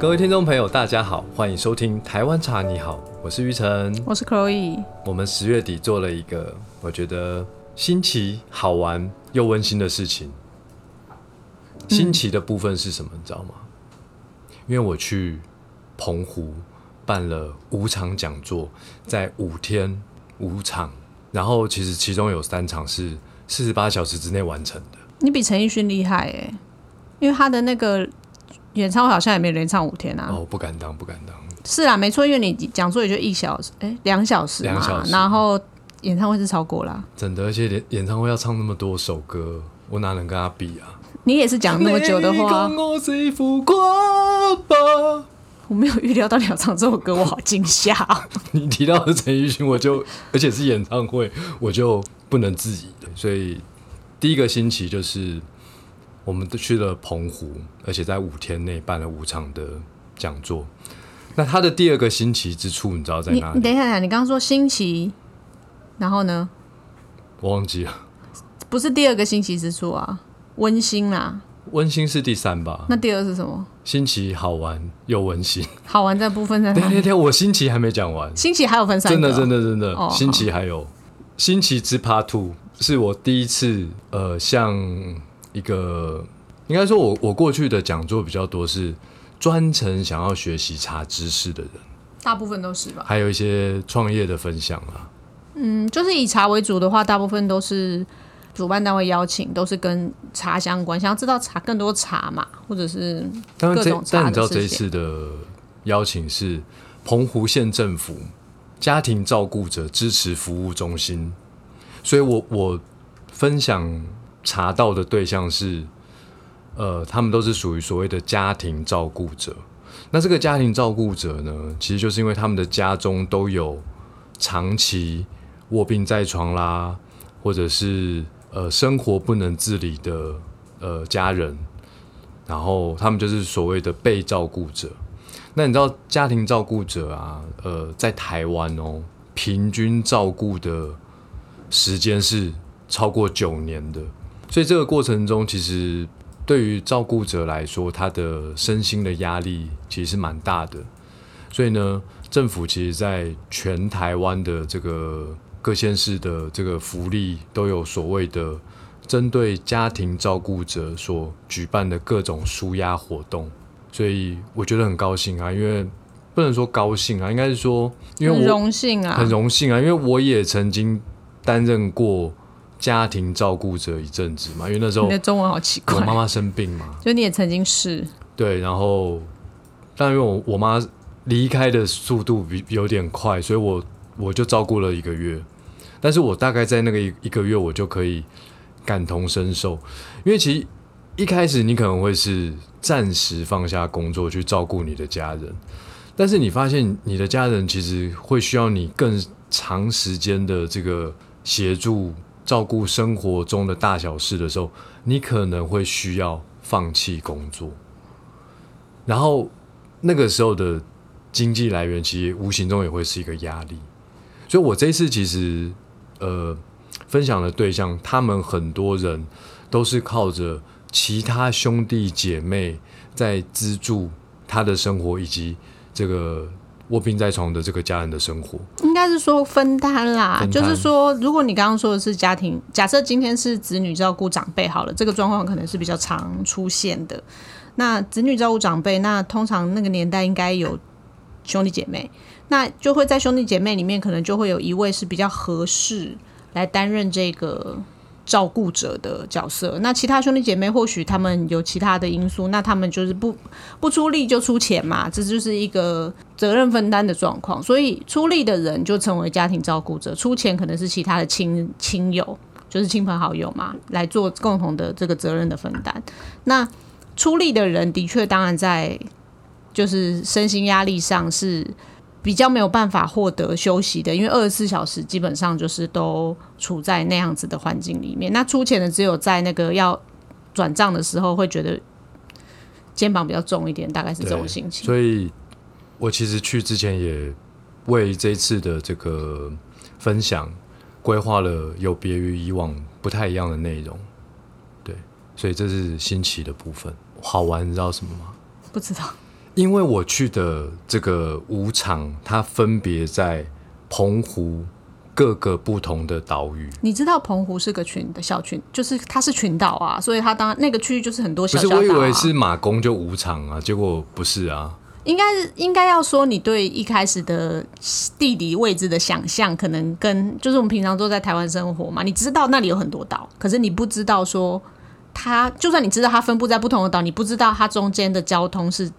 各位听众朋友大家好，欢迎收听台湾茶你好，我是于晨，我是 Cloe。 我们10月底做了一个我觉得新奇好玩又温馨的事情。新奇的部分是什么你知道吗？因为我去澎湖办了5场讲座，在5天5场，然后其实其中有3场是48小时之内完成的。你比陈奕迅厉害耶，因为他的那个演唱会好像也没连唱5天啊。哦，不敢当。是啊，没错，因为你讲座也就1小时，2小时嘛，2小时，然后演唱会是超过啦，真的。而且演唱会要唱那么多首歌，我哪能跟他比啊？你也是讲那么久的话，我没有预料到你要唱这首歌，我好惊吓哦。你提到的陈奕迅，我就而且是演唱会，我就不能自已了。所以第一个星期就是我们去了澎湖，而且在5天内办了5场的讲座。那他的第二个新奇之处，你知道在哪里？你等一下，你刚刚说新奇，然后呢？我忘记了，不是第二个新奇之处啊，温馨啦。温馨是第3吧？那第2是什么？新奇、好玩又温馨。好玩这部分在哪里？对，我新奇还没讲完。新奇还有分3个？真的、哦，新奇还有新奇之 Part 2， 是我第一次像一个应该说我过去的讲座比较多是专程想要学习查知识的人，大部分都是吧，还有一些创业的分享啦。就是以茶为主的话，大部分都是主办单位邀请，都是跟茶相关，想要知道茶更多茶嘛，或者是各种茶的事情。但你知道这一次的邀请是澎湖县政府家庭照顾者支持服务中心，所以我分享查到的对象是他们都是属于所谓的家庭照顾者。那这个家庭照顾者呢，其实就是因为他们的家中都有长期卧病在床啦，或者是生活不能自理的家人，然后他们就是所谓的被照顾者。那你知道家庭照顾者啊，在台湾哦，平均照顾的时间是超过9年的。所以这个过程中，其实对于照顾者来说，他的身心的压力其实是蛮大的。所以呢，政府其实在全台湾的这个各县市的这个福利都有所谓的针对家庭照顾者所举办的各种纾压活动。所以我觉得很高兴啊，因为不能说高兴啊，应该是说因为我很荣幸啊，因为我也曾经担任过家庭照顾者一阵子嘛，因为那时候你的中文好奇怪，我妈妈生病嘛，就你也曾经是对，然后但因为我妈离开的速度有点快，所以我就照顾了1个月，但是我大概在那个1个月，我就可以感同身受，因为其实一开始你可能会是暂时放下工作去照顾你的家人，但是你发现你的家人其实会需要你更长时间的这个协助。照顾生活中的大小事的时候，你可能会需要放弃工作，然后那个时候的经济来源其实无形中也会是一个压力。所以我这一次其实分享的对象，他们很多人都是靠着其他兄弟姐妹在资助他的生活，以及这个卧病在床的这个家人的生活，应该是说分摊。就是说如果你刚刚说的是家庭，假设今天是子女照顾长辈好了，这个状况可能是比较常出现的。那子女照顾长辈，那通常那个年代应该有兄弟姐妹，那就会在兄弟姐妹里面可能就会有一位是比较合适来担任这个照顾者的角色，那其他兄弟姐妹或许他们有其他的因素，那他们就是不出力就出钱嘛，这就是一个责任分担的状况。所以出力的人就成为家庭照顾者，出钱可能是其他的亲友，就是亲朋好友嘛，来做共同的这个责任的分担。那出力的人的确当然在就是身心压力上是比较没有办法获得休息的，因为24小时基本上就是都处在那样子的环境里面。那出钱的只有在那个要转账的时候会觉得肩膀比较重一点，大概是这种心情。所以我其实去之前也为这次的这个分享规划了有别于以往不太一样的内容，对，所以这是新奇的部分。好玩你知道什么吗？不知道。因为我去的这个五场，它分别在澎湖各个不同的岛屿。你知道澎湖是个小群，就是它是群岛啊，所以它当然那个区域就是很多小小岛啊。不是，我以为是马公就五场啊，结果不是啊。应该要说，你对一开始的地理位置的想象，可能跟就是我们平常都在台湾生活嘛，你知道那里有很多岛，可是你不知道说它，就算你知道它分布在不同的岛，你不知道它中间的交通是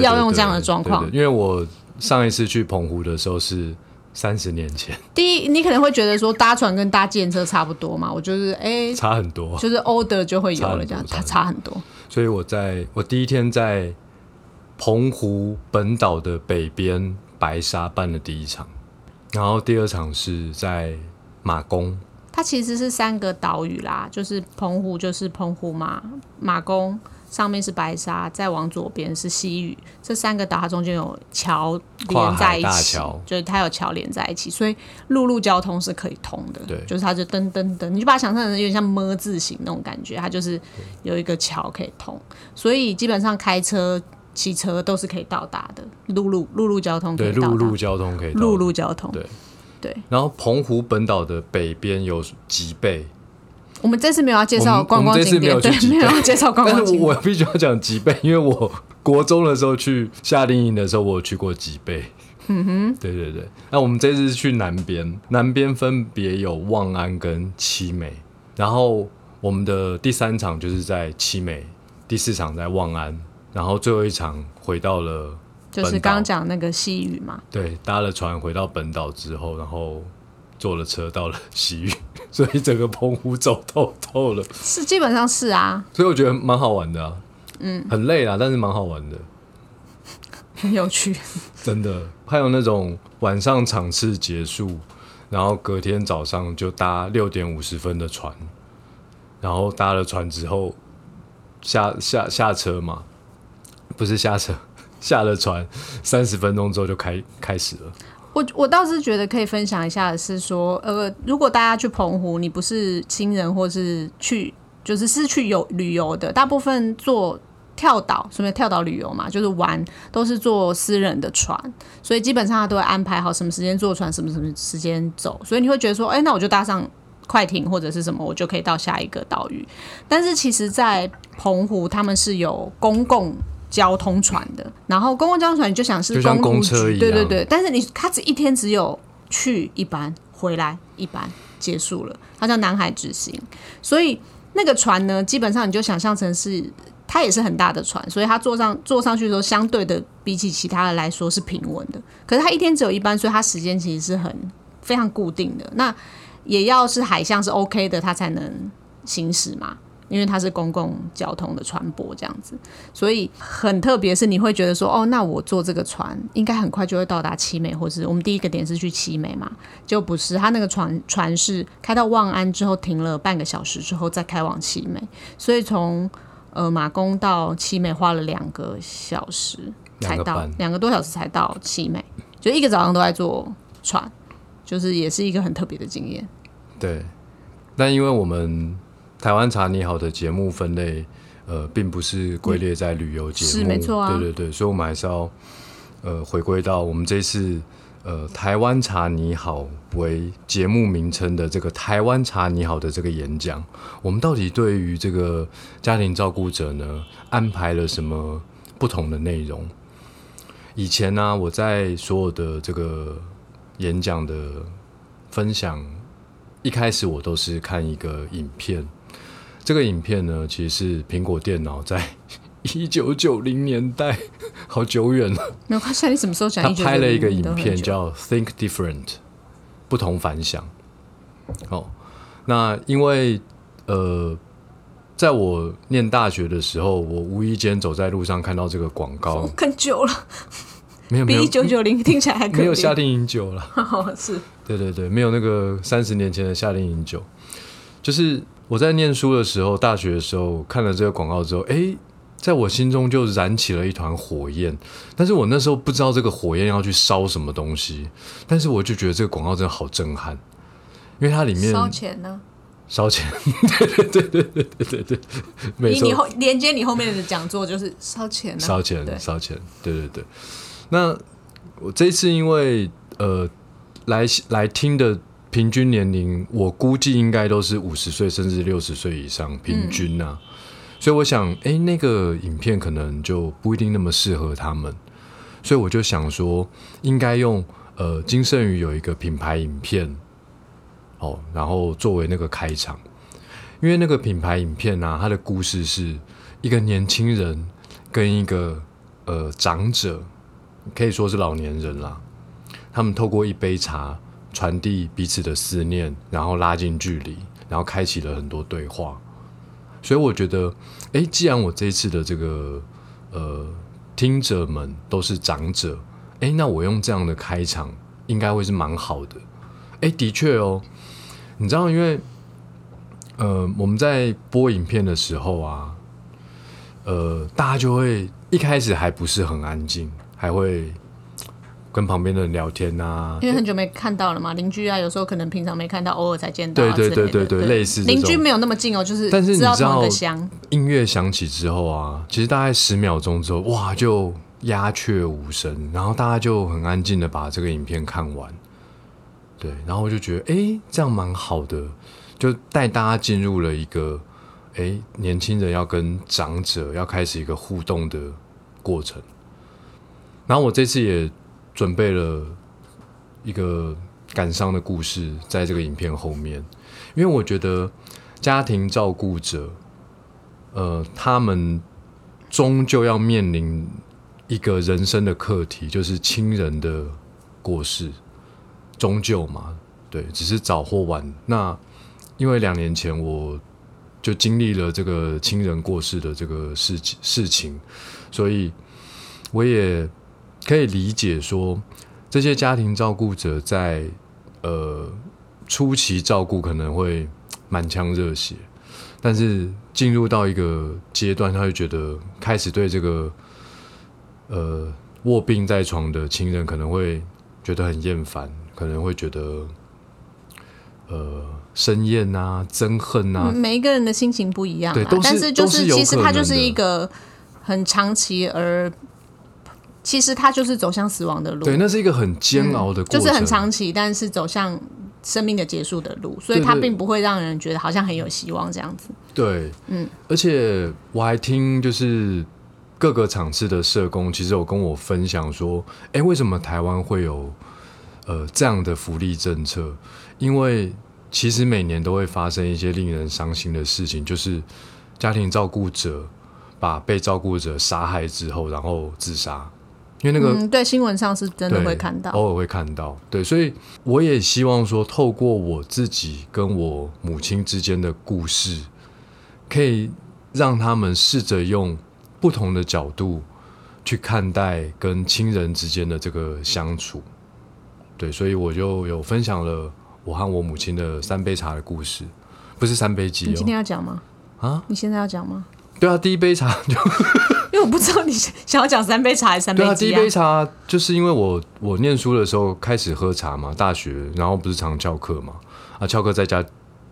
要用这样的状况。对对对对对对，因为我上一次去澎湖的时候是30年前。第一，你可能会觉得说搭船跟搭计程车差不多嘛，我就是差很多，就是 order 就会有了这样，它差很多。所以我第一天在澎湖本岛的北边白沙办了第一场，然后第二场是在马公。它其实是3个岛屿啦，就是澎湖，就是澎湖嘛，马公上面是白沙，再往左边是西屿，这3个岛它中间有桥连在一起，就是它有桥连在一起，所以陆路交通是可以通的。对，就是它就噔噔噔，你就把它想象成有点像么字形那种感觉，它就是有一个桥可以通，所以基本上开车骑车都是可以到达的，陆路交通可以到达。对，陆路交通可以到达。陆路交通，对。然后澎湖本岛的北边有吉贝，我们这次没有要介绍观光景点，没有要介绍观光景点。但是我必须要讲吉贝，因为我国中的时候去夏令营的时候，我有去过吉贝。嗯哼，对对对。那我们这次去南边分别有望安跟七美，然后我们的第3场就是在七美，第4场在望安。然后最后一场回到了本岛，就是刚刚讲那个西屿嘛。对，搭了船回到本岛之后，然后坐了车到了西屿，所以整个澎湖走透了。是，基本上是啊。所以我觉得蛮好玩的啊，嗯，很累啦，但是蛮好玩的，很有趣，真的。还有那种晚上场次结束，然后隔天早上就搭6点50分的船，然后搭了船之后下车嘛。不是下车，下了船30分钟之后就开始了。我倒是觉得可以分享一下的是说，如果大家去澎湖，你不是亲人或是去就是去旅游的，大部分坐跳岛，什么跳岛旅游嘛，就是玩都是坐私人的船，所以基本上他都会安排好什么时间坐船，什么时间走，所以你会觉得说，那我就搭上快艇或者是什么，我就可以到下一个岛屿。但是其实，在澎湖他们是有公共交通船的，然后公共交通船你就想是公路局，就像公车一样，对对对。但是它一天只有去一班，回来一班，结束了，它叫南海之行。所以那个船呢，基本上你就想象成是它也是很大的船，所以它坐上去的时候，相对的比起其他的来说是平稳的。可是它一天只有一班，所以它时间其实是非常固定的。那也要是海象是 OK 的，它才能行驶嘛。因为它是公共交通的船舶这样子，所以很特别是你会觉得说，那我坐这个船应该很快就会到达七美，或是我们第一个点是去七美嘛，就不是，它那个船是开到望安之后停了半个小时之后再开往七美，所以从马公到七美花了2个小时才到，2个多小时才到七美，就一个早上都在坐船，就是也是一个很特别的经验。对，但因为我们台湾茶你好的节目分类，并不是归列在旅游节目，是没错啊，对对对，所以我们还是要回归到我们这次台湾茶你好为节目名称的这个台湾茶你好的这个演讲，我们到底对于这个家庭照顾者呢安排了什么不同的内容？以前呢，我在所有的这个演讲的分享一开始，我都是看一个影片。这个影片呢，其实是苹果电脑在1990年代，好久远了。没关系，你什么时候讲？他拍了一个影片叫《Think Different》，不同凡响。哦，那因为在我念大学的时候，我无意间走在路上看到这个广告，更久了，没有，比1990听起来还可以，没有夏令营久了。是，对对对，没有那个30年前的夏令营久，就是。我在念书的时候，大学的时候看了这个广告之后，在我心中就燃起了一团火焰。但是我那时候不知道这个火焰要去烧什么东西，但是我就觉得这个广告真的好震撼，因为它里面烧钱呢，烧钱，对，没错。连接你后面的讲座就是烧钱啊，烧钱，对。那我这次因为来听的平均年龄，我估计应该都是50岁甚至60岁以上平均啊，所以我想，那个影片可能就不一定那么适合他们，所以我就想说，应该用金圣宇有一个品牌影片。然后作为那个开场，因为那个品牌影片啊，它的故事是一个年轻人跟一个长者，可以说是老年人啦，他们透过一杯茶传递彼此的思念，然后拉近距离，然后开启了很多对话。所以我觉得既然我这一次的这个听者们都是长者，那我用这样的开场应该会是蛮好的。的确哦，你知道，因为我们在播影片的时候啊，大家就会一开始还不是很安静，还会跟旁边的人聊天啊，因为很久没看到了嘛，邻居啊，有时候可能平常没看到，偶尔才见到啊之类的。对，类似邻居没有那么近哦，就是但是你知道同一个乡，音乐响起之后啊，其实大概10秒钟之后，哇，就鸦雀无声，然后大家就很安静的把这个影片看完。对，然后我就觉得这样蛮好的，就带大家进入了一个年轻人要跟长者要开始一个互动的过程。然后我这次也准备了一个感伤的故事在这个影片后面，因为我觉得家庭照顾者他们终究要面临一个人生的课题，就是亲人的过世，终究嘛，对，只是早或晚。那因为2年前我就经历了这个亲人过世的这个事情，所以我也可以理解说，这些家庭照顾者在初期照顾可能会满腔热血，但是进入到一个阶段，他就觉得开始对这个卧病在床的亲人可能会觉得很厌烦。可能会觉得生厌啊，憎恨啊，每一个人的心情不一样啦，对，但是就是其实它就是一个很长期，而其实它就是走向死亡的路。对，那是一个很煎熬的过程，就是很长期，但是走向生命的结束的路，所以它并不会让人觉得好像很有希望这样子。对，而且我还听就是各个场次的社工其实有跟我分享说，为什么台湾会有这样的福利政策，因为其实每年都会发生一些令人伤心的事情，就是家庭照顾者把被照顾者杀害之后，然后自杀。因为那个对，新闻上是真的会看到，偶尔会看到。对，所以我也希望说，透过我自己跟我母亲之间的故事，可以让他们试着用不同的角度去看待跟亲人之间的这个相处。对，所以我就有分享了我和我母亲的3杯茶的故事，不是3杯鸡。你今天要讲吗？啊，你现在要讲吗？对啊，第一杯茶就，因为我不知道你想要讲3杯茶还是3杯鸡啊。对啊，第一杯茶就是因为我念书的时候开始喝茶嘛，大学，然后不是常翘课嘛，翘课在家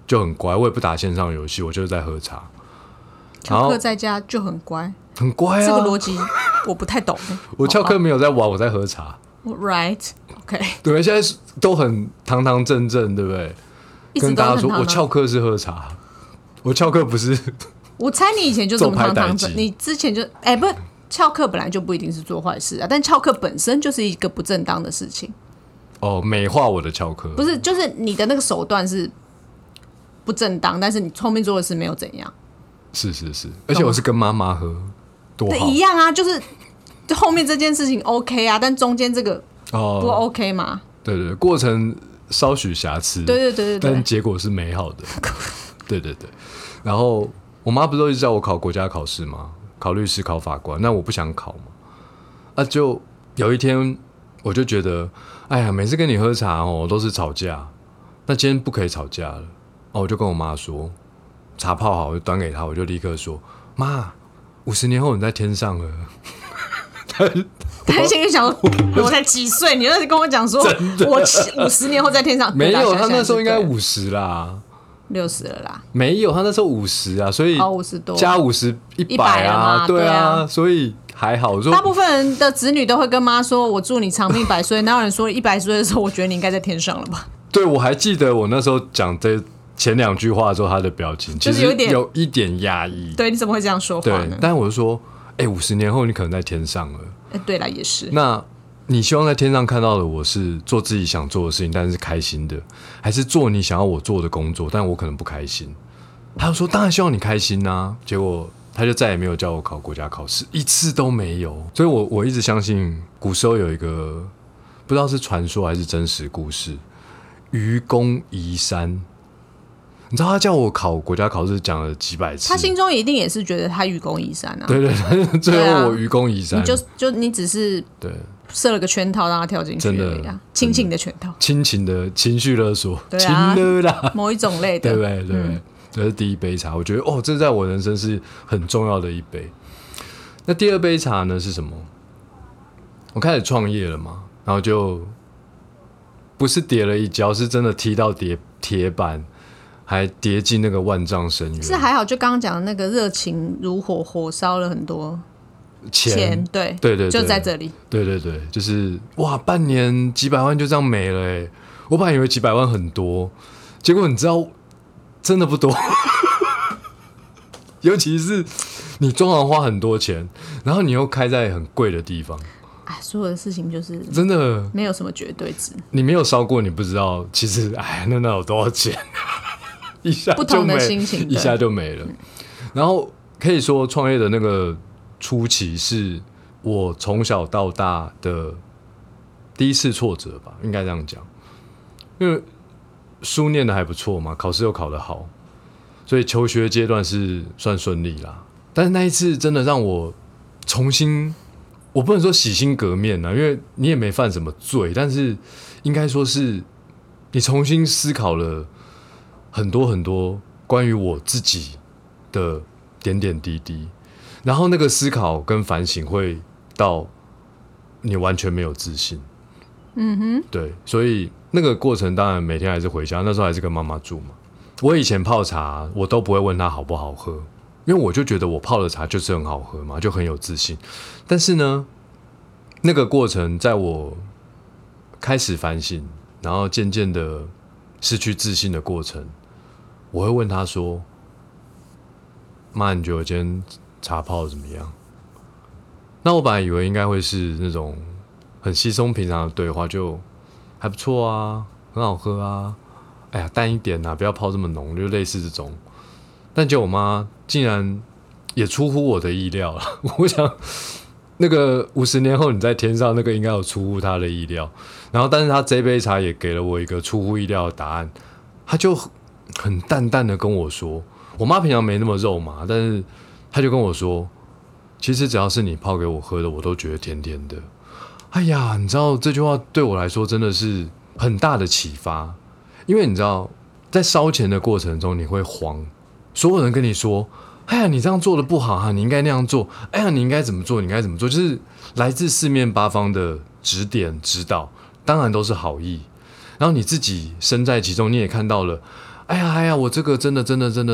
就很乖，我也不打线上游戏，我就是在喝茶。翘课在家就很乖，很乖啊，这个逻辑我不太懂。我翘课没有在玩，我在喝茶。Right, OK。对，现在都很堂堂正正，对不对？跟大家说，我翘课是喝茶，我翘课不是。我猜你以前就这么堂堂正，你之前就不，翘课本来就不一定是做坏事啊，但翘课本身就是一个不正当的事情。哦，美化我的翘课，不是，就是你的那个手段是不正当，但是你后面做的事没有怎样。是，而且我是跟妈妈喝，多好，一样啊，就是。就后面这件事情 OK 啊，但中间这个不 OK 嘛？对，过程稍许瑕疵，对，但结果是美好的，对。然后我妈不是都一直叫我考国家考试吗？考律师、考法官，那我不想考嘛。啊，就有一天我就觉得，哎呀，每次跟你喝茶哦，都是吵架，那今天不可以吵架了。哦，我就跟我妈说，茶泡好，我就端给她，我就立刻说，妈，50年后你在天上了。他心里想说，我才几岁，你那时跟我讲说我50年后在天上。没有，他那时候应该50啦。60了啦，没有，他那时候50啊，所以50多加50100啊，对啊，所以还好。大部分人的子女都会跟妈说我祝你长命百岁，哪有人说100岁的时候我觉得你应该在天上了吧？对，我还记得我那时候讲这前两句话之后他的表情其实有一点压抑，对，你怎么会这样说话呢？对，但我就说50年后你可能在天上了，对啦，也是。那你希望在天上看到的我是做自己想做的事情但是开心的，还是做你想要我做的工作但我可能不开心？他就说当然希望你开心啊，结果他就再也没有叫我考国家考试，一次都没有。所以 我一直相信古时候有一个不知道是传说还是真实故事，愚公移山。你知道他叫我考国家考试讲了几百次，他心中一定也是觉得他愚公移山啊。对对对，最后我愚公移山，你只是对设了个圈套让他跳进去而已啊，亲情的圈套，亲情的情绪勒索，对啊，情勒啦，某一种类的，对不对？对，这是第一杯茶，我觉得这在我人生是很重要的一杯。那第二杯茶呢是什么？我开始创业了嘛，然后就不是跌了一跤，是真的踢到铁板，还跌进那个万丈深渊。是还好，就刚刚讲的那个热情如火，火烧了很多。钱，对对对，就在这里，对对对，就是哇，半年几百万就这样没了耶。我本来以为几百万很多，结果你知道真的不多尤其是你装潢花很多钱，然后你又开在很贵的地方，所有的事情就是真的没有什么绝对值，你没有烧过你不知道，其实那有多少钱一下就没，不同的心情一下就没了。然后可以说创业的那个初期是我从小到大的第一次挫折吧，应该这样讲。因为书念的还不错嘛，考试又考得好，所以求学阶段是算顺利啦。但是那一次真的让我重新，我不能说洗心革面啦，因为你也没犯什么罪，但是应该说是你重新思考了很多很多关于我自己的点点滴滴。然后那个思考跟反省会到你完全没有自信，对，所以那个过程当然每天还是回家，那时候还是跟妈妈住嘛。我以前泡茶我都不会问她好不好喝，因为我就觉得我泡的茶就是很好喝嘛，就很有自信。但是呢，那个过程在我开始反省，然后渐渐的失去自信的过程，我会问她说：“妈，你觉得我今天茶泡怎么样？”那我本来以为应该会是那种很稀松平常的对话，就还不错啊，很好喝啊，哎呀淡一点啊，不要泡这么浓，就类似这种。但结果我妈竟然也出乎我的意料了。我想那个50年后你在天上那个应该有出乎她的意料，然后但是她这杯茶也给了我一个出乎意料的答案。她就很淡淡的跟我说，我妈平常没那么肉麻，但是他就跟我说，其实只要是你泡给我喝的，我都觉得甜甜的。哎呀，你知道这句话对我来说真的是很大的启发，因为你知道在烧钱的过程中你会慌，所有人跟你说，哎呀你这样做的不好啊，你应该那样做，哎呀你应该怎么做，你应该怎么做，就是来自四面八方的指点指导，当然都是好意。然后你自己身在其中，你也看到了，哎呀哎呀，我这个真的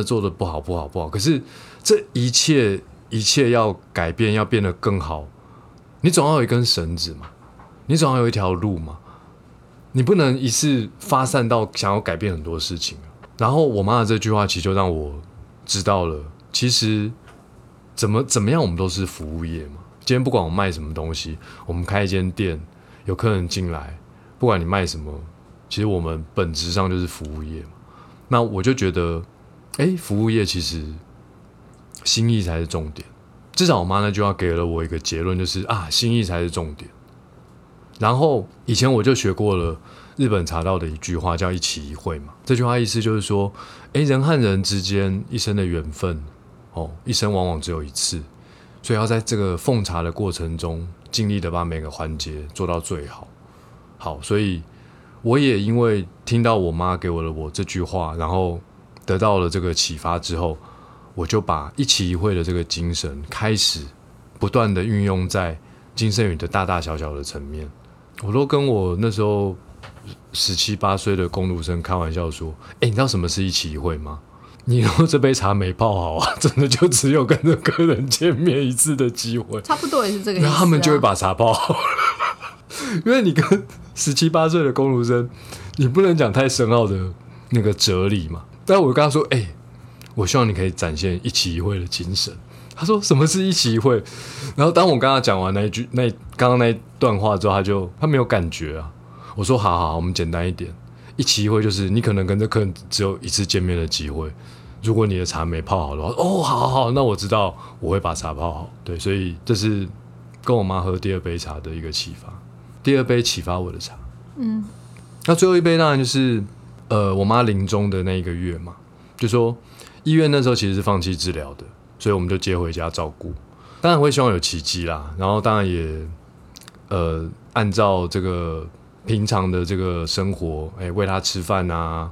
做的不好。可是这一切要改变，要变得更好，你总要有一根绳子嘛，你总要有一条路嘛，你不能一次发散到想要改变很多事情。然后我妈的这句话其实就让我知道了，其实怎么样我们都是服务业嘛。今天不管我卖什么东西，我们开一间店，有客人进来，不管你卖什么，其实我们本质上就是服务业嘛。那我就觉得服务业其实心意才是重点，至少我妈那句话给了我一个结论，就是心意才是重点。然后以前我就学过了日本茶道的一句话叫一期一会嘛，这句话意思就是说人和人之间一生的缘分一生往往只有一次，所以要在这个奉茶的过程中尽力的把每个环节做到最好。所以我也因为听到我妈给我这句话，然后得到了这个启发之后，我就把一期一会的这个精神开始不断的运用在金圣宇的大大小小的层面。我都跟我那时候17、18岁的工读生开玩笑说：“哎，你知道什么是一期一会吗？你说这杯茶没泡好啊，真的就只有跟这客人见面一次的机会。”差不多也是这个意思、啊。然后他们就会把茶泡好了，因为你跟17、18岁的工读生，你不能讲太深奥的那个哲理嘛。但我跟他说：“哎，我希望你可以展现一期一会的精神。”他说什么是一期一会，然后当我跟他讲完那一句刚刚那一段话之后，他没有感觉啊。我说好好，我们简单一点，一期一会就是你可能跟这客人只有一次见面的机会，如果你的茶没泡好的话，哦，好好好，那我知道，我会把茶泡好。对，所以这是跟我妈喝第2杯茶的一个启发，第2杯启发我的茶。嗯，那最后一杯当然就是我妈临终的那一个月嘛，就说医院那时候其实是放弃治疗的。所以我们就接回家照顾，当然会希望有奇迹啦。然后当然也按照这个平常的这个生活，哎，喂他吃饭啊，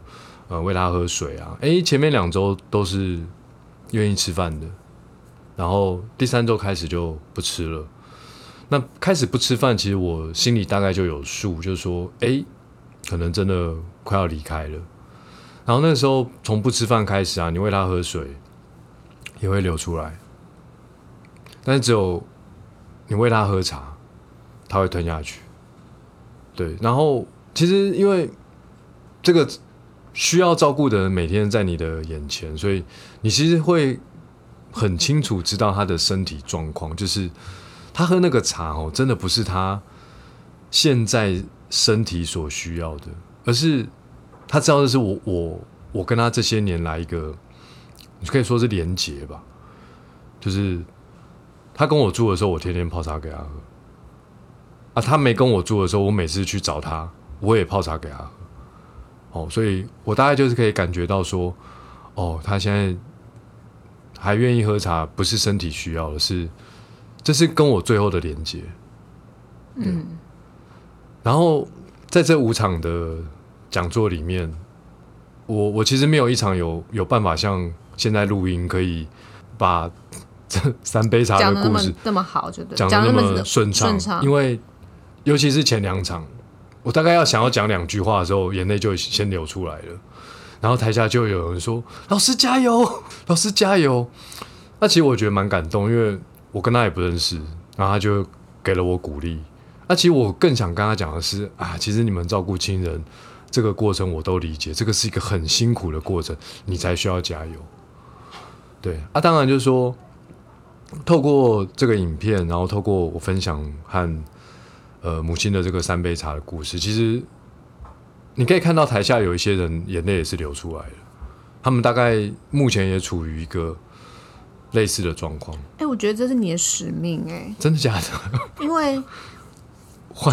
喂他喝水啊。哎，前面2周都是愿意吃饭的，然后第3周开始就不吃了。那开始不吃饭，其实我心里大概就有数，就是说，哎，可能真的快要离开了。然后那时候从不吃饭开始啊，你喂他喝水。也会流出来，但是只有你喂他喝茶，他会吞下去。对，然后其实因为这个需要照顾的人每天在你的眼前，所以你其实会很清楚知道他的身体状况。就是他喝那个茶哦，真的不是他现在身体所需要的，而是他知道的是我跟他这些年来一个。你可以说是连结吧，就是他跟我住的时候，我天天泡茶给他喝啊。他没跟我住的时候，我每次去找他，我也泡茶给他喝。哦，所以我大概就是可以感觉到说，哦，他现在还愿意喝茶，不是身体需要的，是这是跟我最后的连结。嗯。然后在这5场的讲座里面，我其实没有一场有办法像。现在录音可以把这3杯茶的故事讲得那么好，就对，讲得那么顺畅，因为尤其是前2场，我大概想要讲2句话的时候，眼泪就先流出来了，然后台下就有人说：“老师加油，老师加油。”那其实我觉得蛮感动，因为我跟他也不认识，然后他就给了我鼓励。那其实我更想跟他讲的是啊，其实你们照顾亲人这个过程我都理解，这个是一个很辛苦的过程，你才需要加油。对啊，当然就是说，透过这个影片，然后透过我分享和母亲的这个3杯茶的故事，其实你可以看到台下有一些人眼泪也是流出来的，他们大概目前也处于一个类似的状况。哎，我觉得这是你的使命哎，真的假的？因为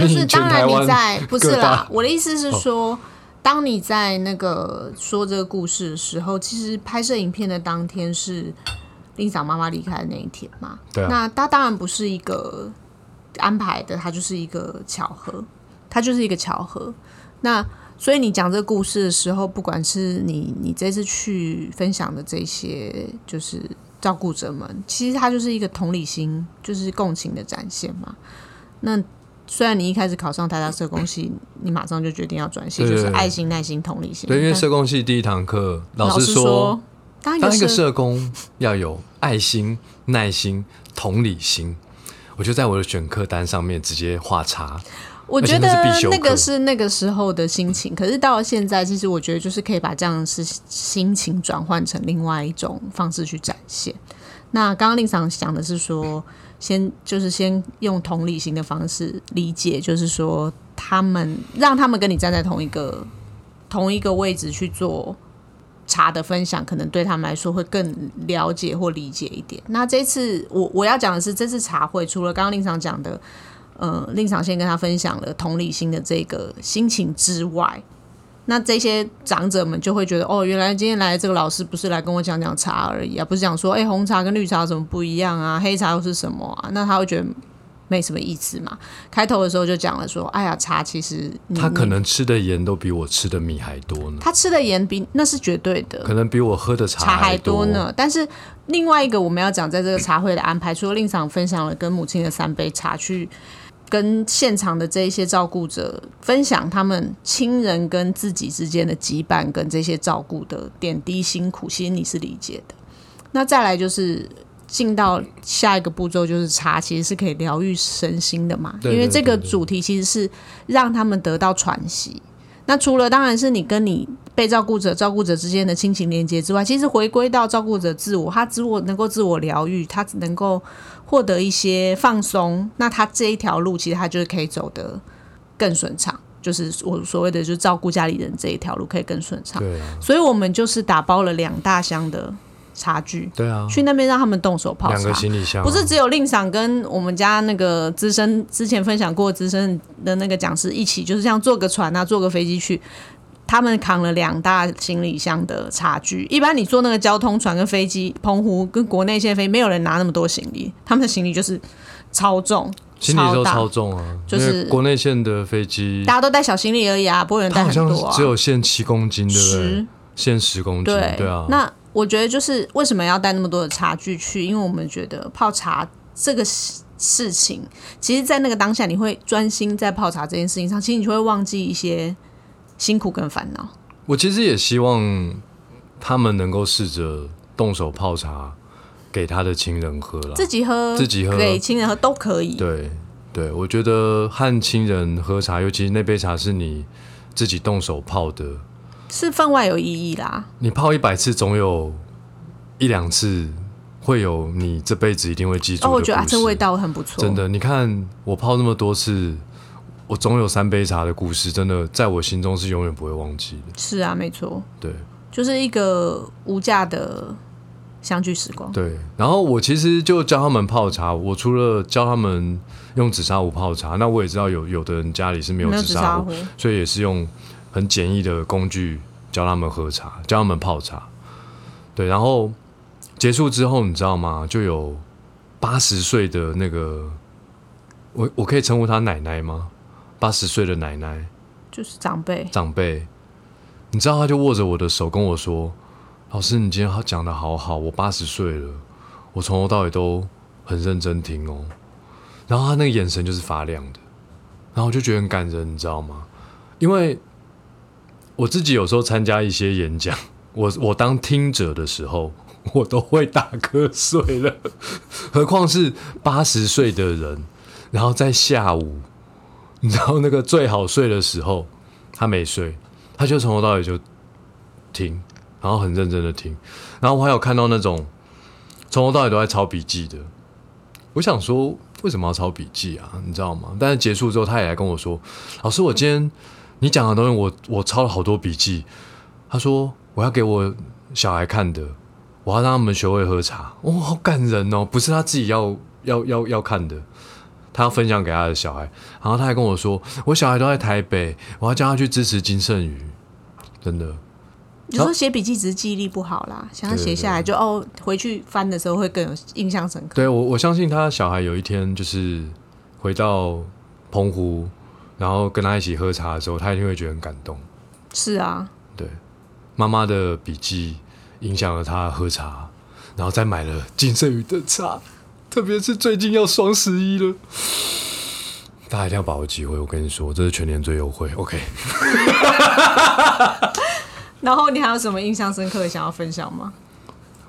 就是当然你在不是啦，我的意思是说。哦，当你在那个说这个故事的时候，其实拍摄影片的当天是Lisa妈妈离开的那一天嘛。对啊。那它当然不是一个安排的，它就是一个巧合，它就是一个巧合。那所以你讲这个故事的时候，不管是你这次去分享的这些，就是照顾者们，其实它就是一个同理心，就是共情的展现嘛。那虽然你一开始考上台大社工系，你马上就决定要转系，就是爱心、耐心、同理心。对，因为社工系第1堂课，老师说当一个社工要有爱心、耐心、同理心，我就在我的选课单上面直接画叉。我觉得那个是那个时候的心情，可是到了现在，其实我觉得就是可以把这样的心情转换成另外一种方式去展现。那刚刚令长讲的是说，先用同理心的方式理解，就是说让他们跟你站在同一个位置去做茶的分享，可能对他们来说会更了解或理解一点。那这次我要讲的是，这次茶会除了刚刚令长讲的，令长先跟他分享了同理心的这个心情之外。那这些长者们就会觉得，哦，原来今天来的这个老师不是来跟我讲茶而已啊，不是讲说，哎，红茶跟绿茶怎么不一样啊，黑茶又是什么啊？那他会觉得没什么意思嘛。开头的时候就讲了说，哎呀，茶其实他可能吃的盐都比我吃的米还多呢。他吃的盐那是绝对的，可能比我喝的茶还多呢。但是另外一个我们要讲，在这个茶会的安排，除了令长分享了跟母亲的3杯茶去。跟现场的这些照顾者分享他们亲人跟自己之间的羁绊跟这些照顾的点滴辛苦，其实你是理解的。那再来就是进到下一个步骤，就是茶其实是可以疗愈身心的嘛，对对对对，因为这个主题其实是让他们得到喘息。那除了当然是你跟你被照顾者照顾者之间的亲情连接之外，其实回归到照顾者自我，他能够自我疗愈，他能够获得一些放松，那他这一条路其实他就可以走得更顺畅，就是我所谓的就是照顾家里人这一条路可以更顺畅。对啊，所以我们就是打包了2大箱的茶具，对啊，去那边让他们动手泡茶。2个行李箱、啊，不是只有令赏跟我们家那个资深之前分享过资深的那个讲师一起，就是像坐个船啊，坐个飞机去。他们扛了2大行李箱的茶具。一般你坐那个交通船跟飞机，澎湖跟国内线飞，没有人拿那么多行李，他们的行李就是超重。行李都超重啊，就是国内线的飞机，大家都带小行李而已啊，不会有人带很多啊。好像只有限7公斤，对不对？限10公斤，对啊。那我觉得就是为什么要带那么多的茶具去？因为我们觉得泡茶这个事情，其实在那个当下，你会专心在泡茶这件事情上，其实你就会忘记一些辛苦跟烦恼。我其实也希望他们能够试着动手泡茶给他的亲人喝啦，自己喝给亲人喝都可以。对对，我觉得和亲人喝茶，尤其那杯茶是你自己动手泡的，是分外有意义啦。你泡100次总有1-2次会有你这辈子一定会记住的故事。哦，我觉得这味道很不错，真的。你看我泡那么多次，我总有3杯茶的故事，真的在我心中是永远不会忘记的。是啊，没错，对，就是一个无价的相聚时光。对，然后我其实就教他们泡茶，我除了教他们用紫砂壶泡茶，那我也知道有的人家里是没有紫砂壶，所以也是用很简易的工具教他们喝茶，教他们泡茶。对，然后结束之后，你知道吗？就有80岁的那个，我可以称呼她奶奶吗？80岁的奶奶，就是长辈，你知道，他就握着我的手跟我说：“老师，你今天讲的好好，我80岁了，我从头到尾都很认真听哦。”然后他那个眼神就是发亮的，然后我就觉得很感人，你知道吗？因为我自己有时候参加一些演讲，我当听者的时候，我都会打瞌睡了，何况是80岁的人，然后在下午。你知道那个最好睡的时候，他没睡，他就从头到尾就听，然后很认真的听。然后我还有看到那种从头到尾都在抄笔记的，我想说为什么要抄笔记啊？你知道吗？但是结束之后，他也来跟我说：“老师，我今天你讲的东西我抄了好多笔记。”他说：“我要给我小孩看的，我要让他们学会喝茶。”哦，好感人哦！不是他自己要看的。他要分享给他的小孩，然后他还跟我说：“我小孩都在台北，我要叫他去支持金圣宇。”真的，有时候写笔记只是记忆力不好啦，想要写下来就對對對回去翻的时候会更有印象深刻。对，我相信他小孩有一天就是回到澎湖，然后跟他一起喝茶的时候，他一定会觉得很感动。是啊，对，妈妈的笔记影响了他喝茶，然后再买了金圣宇的茶。特别是最近要双11了，大家一定要把握机会。我跟你说，这是全年最优惠。OK 。然后你还有什么印象深刻的想要分享吗？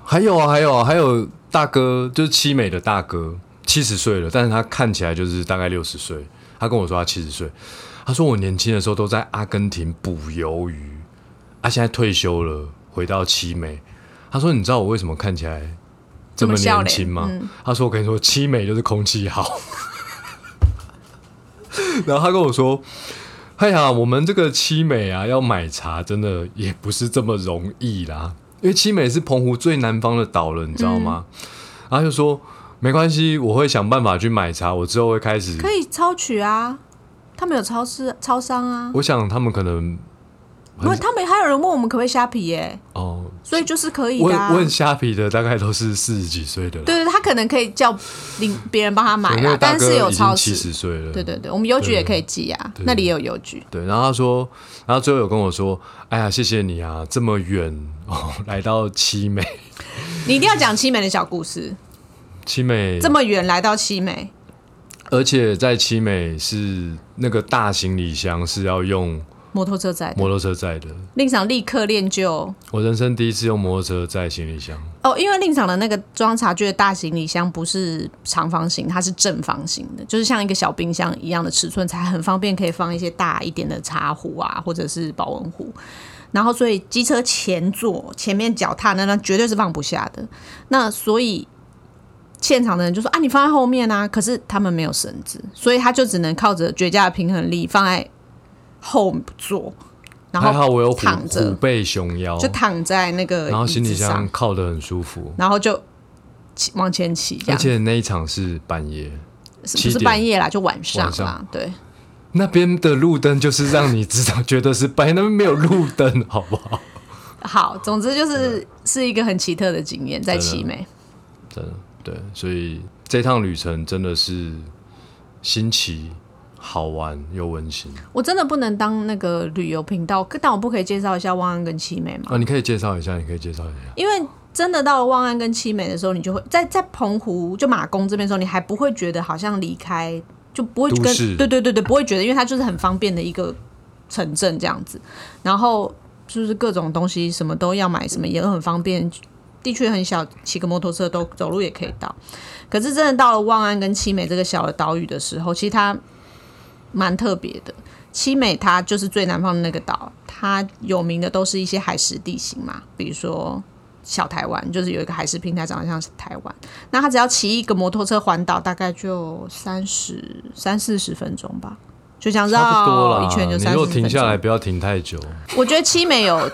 还有大哥，就是七美的大哥，70岁了，但是他看起来就是大概60岁。他跟我说他70岁，他说我年轻的时候都在阿根廷捕鱿鱼，他现在退休了，回到七美。他说你知道我为什么看起来这么年轻吗？他说：“我跟你说，七美就是空气好。”然后他跟我说：“哎呀，我们这个七美啊，要买茶真的也不是这么容易啦，因为七美是澎湖最南方的岛了，你知道吗？”然后他就说：“没关系，我会想办法去买茶。我之后会开始可以超取啊，他们有超商啊。我想他们可能。”不，他们还有人问我们可不可以虾皮耶？哦，所以就是可以的啊。问虾皮的大概都是40几岁的，对，他可能可以叫别人帮他买啦，但是有超市。70岁了，对对对，我们邮局也可以寄啊，那里也有邮局。对，然后他说，然后最后有跟我说，哎呀，谢谢你啊，这么远哦，来到七美，你一定要讲七美的小故事。七美这么远来到七美。而且在七美是那个大行李箱是要用摩托车载的，令赏立刻练就我人生第一次用摩托车载行李箱哦，因为令赏的那个装茶具的大行李箱不是长方形，它是正方形的，就是像一个小冰箱一样的尺寸，才很方便可以放一些大一点的茶壶啊，或者是保温壶。然后所以机车前座前面脚踏那绝对是放不下的，那所以现场的人就说啊，你放在后面啊，可是他们没有绳子，所以他就只能靠着绝佳的平衡力放在后座，然后躺着，还好我有虎背熊腰，就躺在那个椅子上，然后行李箱靠得很舒服，然后就往前骑。而且那一场是半夜，不是半夜啦，就晚上对。那边的路灯就是让你知道，觉得是半夜，那边没有路灯，好不好？好，总之就是是一个很奇特的经验，在奇美，真的对，所以这趟旅程真的是新奇。好玩又温馨，我真的不能当那个旅游频道，但我不可以介绍一下望安跟七美吗？啊，你可以介绍一下，因为真的到了望安跟七美的时候，你就会在澎湖就马公这边的时候，你还不会觉得好像离开就不会跟都市，对，不会觉得，因为它就是很方便的一个城镇这样子，然后就是各种东西什么都要买，什么也很方便。地区很小，骑个摩托车都走路也可以到。可是真的到了望安跟七美这个小的岛屿的时候，其实它蛮特别的。七美它就是最南方的那个岛，它有名的都是一些海蚀地形嘛，比如说小台湾，就是有一个海蚀平台长得像台湾，那它只要骑一个摩托车环岛大概就30-40分钟吧，就这样绕一圈就30分钟，你如果停下来不要停太久。我觉得七美有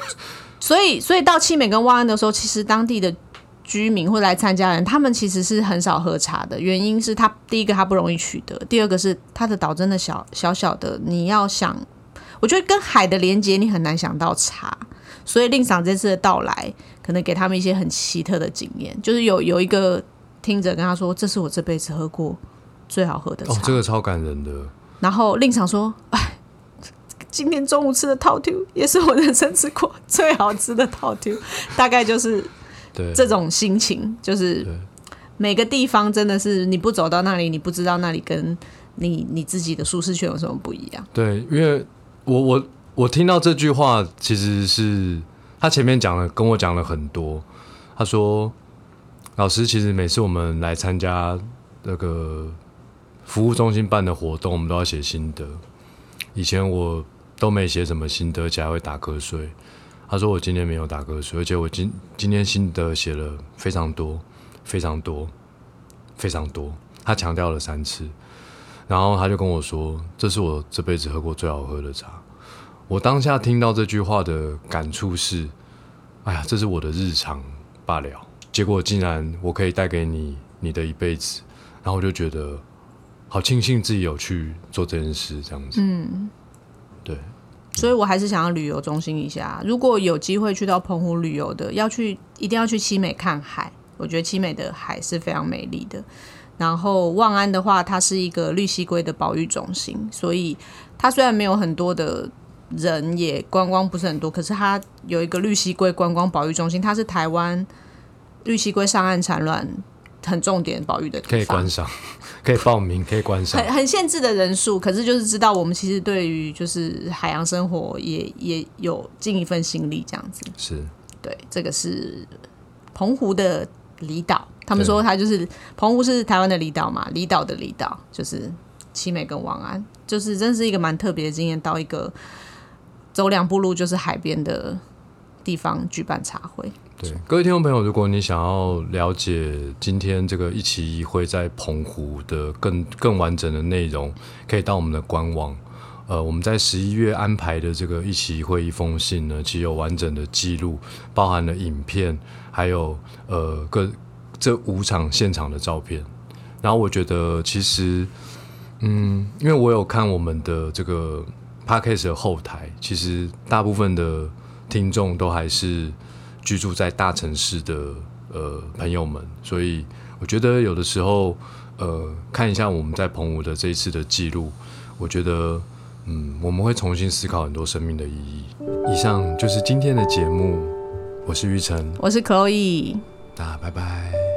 所以到七美跟望安的时候，其实当地的居民或来参加的人，他们其实是很少喝茶的，原因是他第一个他不容易取得，第二个是他的岛真的小小的，你要想，我觉得跟海的连接你很难想到茶，所以令赏这次的到来可能给他们一些很奇特的经验，就是有一个听者跟他说，这是我这辈子喝过最好喝的茶，哦，这个超感人的。然后令赏说，哎，今天中午吃的套 Q 也是我人生吃过最好吃的套 Q， 大概就是对这种心情，就是每个地方真的是你不走到那里你不知道那里跟 你自己的舒适圈有什么不一样。对，因为我听到这句话，其实是他前面跟我讲了很多，他说老师，其实每次我们来参加那个服务中心办的活动，我们都要写心得，以前我都没写什么心得，而且还会打瞌睡。他说我今天没有打瞌睡，而且我今天心得写了非常多，他强调了3次，然后他就跟我说，这是我这辈子喝过最好喝的茶。我当下听到这句话的感触是，哎呀，这是我的日常罢了，结果竟然我可以带给你的一辈子，然后我就觉得好庆幸自己有去做这件事这样子。嗯，对，所以我还是想要旅游中心一下，如果有机会去到澎湖旅游的，一定要去七美看海，我觉得七美的海是非常美丽的。然后望安的话，它是一个绿蜥龟的保育中心，所以它虽然没有很多的人，也观光不是很多，可是它有一个绿蜥龟观光保育中心，它是台湾绿蜥龟上岸产卵很重点保育的地方，可以观赏，可以报名，可以观赏，很限制的人数，可是就是知道我们其实对于就是海洋生活也有尽一份心力这样子。是，对，这个是澎湖的离岛，他们说它就是澎湖是台湾的离岛嘛，离岛的离岛就是七美跟望安，就是真是一个蛮特别的经验，到一个走2步路就是海边的地方举办茶会。对，各位听众朋友，如果你想要了解今天这个一期一会在澎湖的更完整的内容，可以到我们的官网。我们在11月安排的这个一期一会一封信呢，其实有完整的记录，包含了影片，还有这5场现场的照片。然后我觉得其实，因为我有看我们的这个 podcast 的后台，其实大部分的听众都还是居住在大城市的朋友们，所以我觉得有的时候看一下我们在澎湖的这一次的记录，我觉得我们会重新思考很多生命的意义。以上就是今天的节目，我是玉成，我是 Cloe， 大家拜拜。